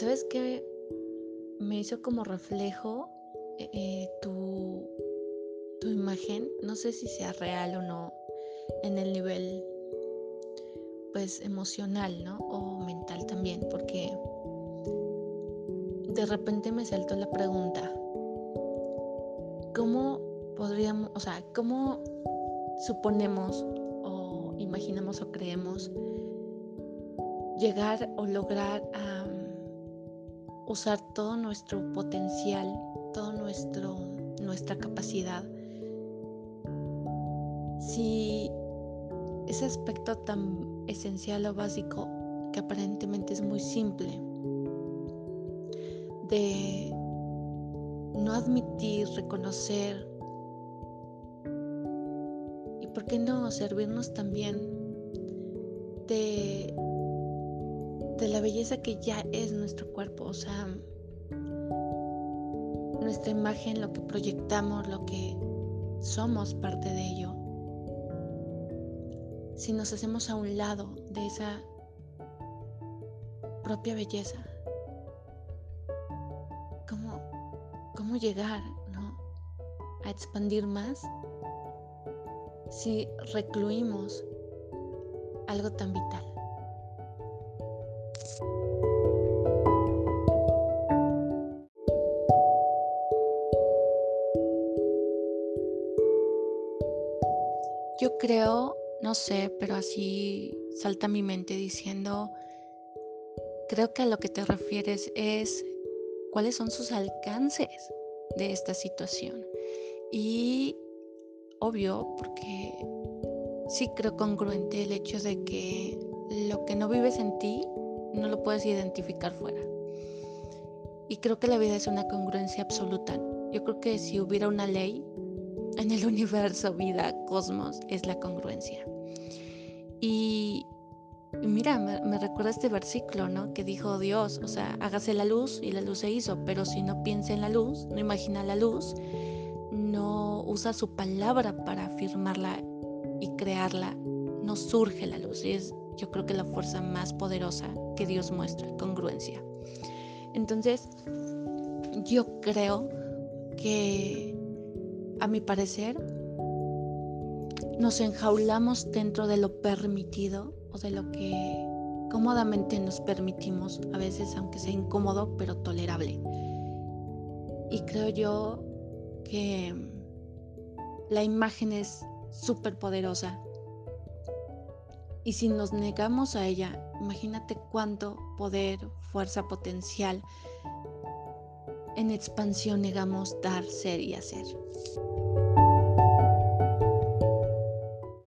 ¿Sabes qué? Me hizo como reflejo tu imagen, no sé si sea real o no, en el nivel pues emocional, ¿no? O mental también, porque de repente me saltó la pregunta, ¿cómo suponemos o imaginamos o creemos llegar o lograr a usar todo nuestro potencial, todo nuestra capacidad, si ese aspecto tan esencial o básico, que aparentemente es muy simple, de no admitir, reconocer y por qué no servirnos también de la belleza que ya es nuestro cuerpo, o sea, nuestra imagen, lo que proyectamos, lo que somos parte de ello. Si nos hacemos a un lado de esa propia belleza, ¿cómo llegar, ¿no?, a expandir más si recluimos algo tan vital? Yo creo, no sé, pero así salta mi mente diciendo, creo que a lo que te refieres es cuáles son sus alcances de esta situación. Y obvio, porque sí creo congruente el hecho de que lo que no vives en ti no lo puedes identificar fuera. Y creo que la vida es una congruencia absoluta. Yo creo que si hubiera una ley en el universo, vida, cosmos, es la congruencia. Y mira, me recuerda este versículo, ¿no?, que dijo Dios, o sea, hágase la luz, y la luz se hizo, pero si no piensa en la luz, no imagina la luz, no usa su palabra para afirmarla y crearla, no surge la luz. Y es, yo creo que la fuerza más poderosa que Dios muestra, congruencia. Entonces, yo creo que, a mi parecer, nos enjaulamos dentro de lo permitido o de lo que cómodamente nos permitimos, a veces aunque sea incómodo, pero tolerable. Y creo yo que la imagen es súper poderosa. Y si nos negamos a ella, imagínate cuánto poder, fuerza, potencial en expansión negamos dar, ser y hacer.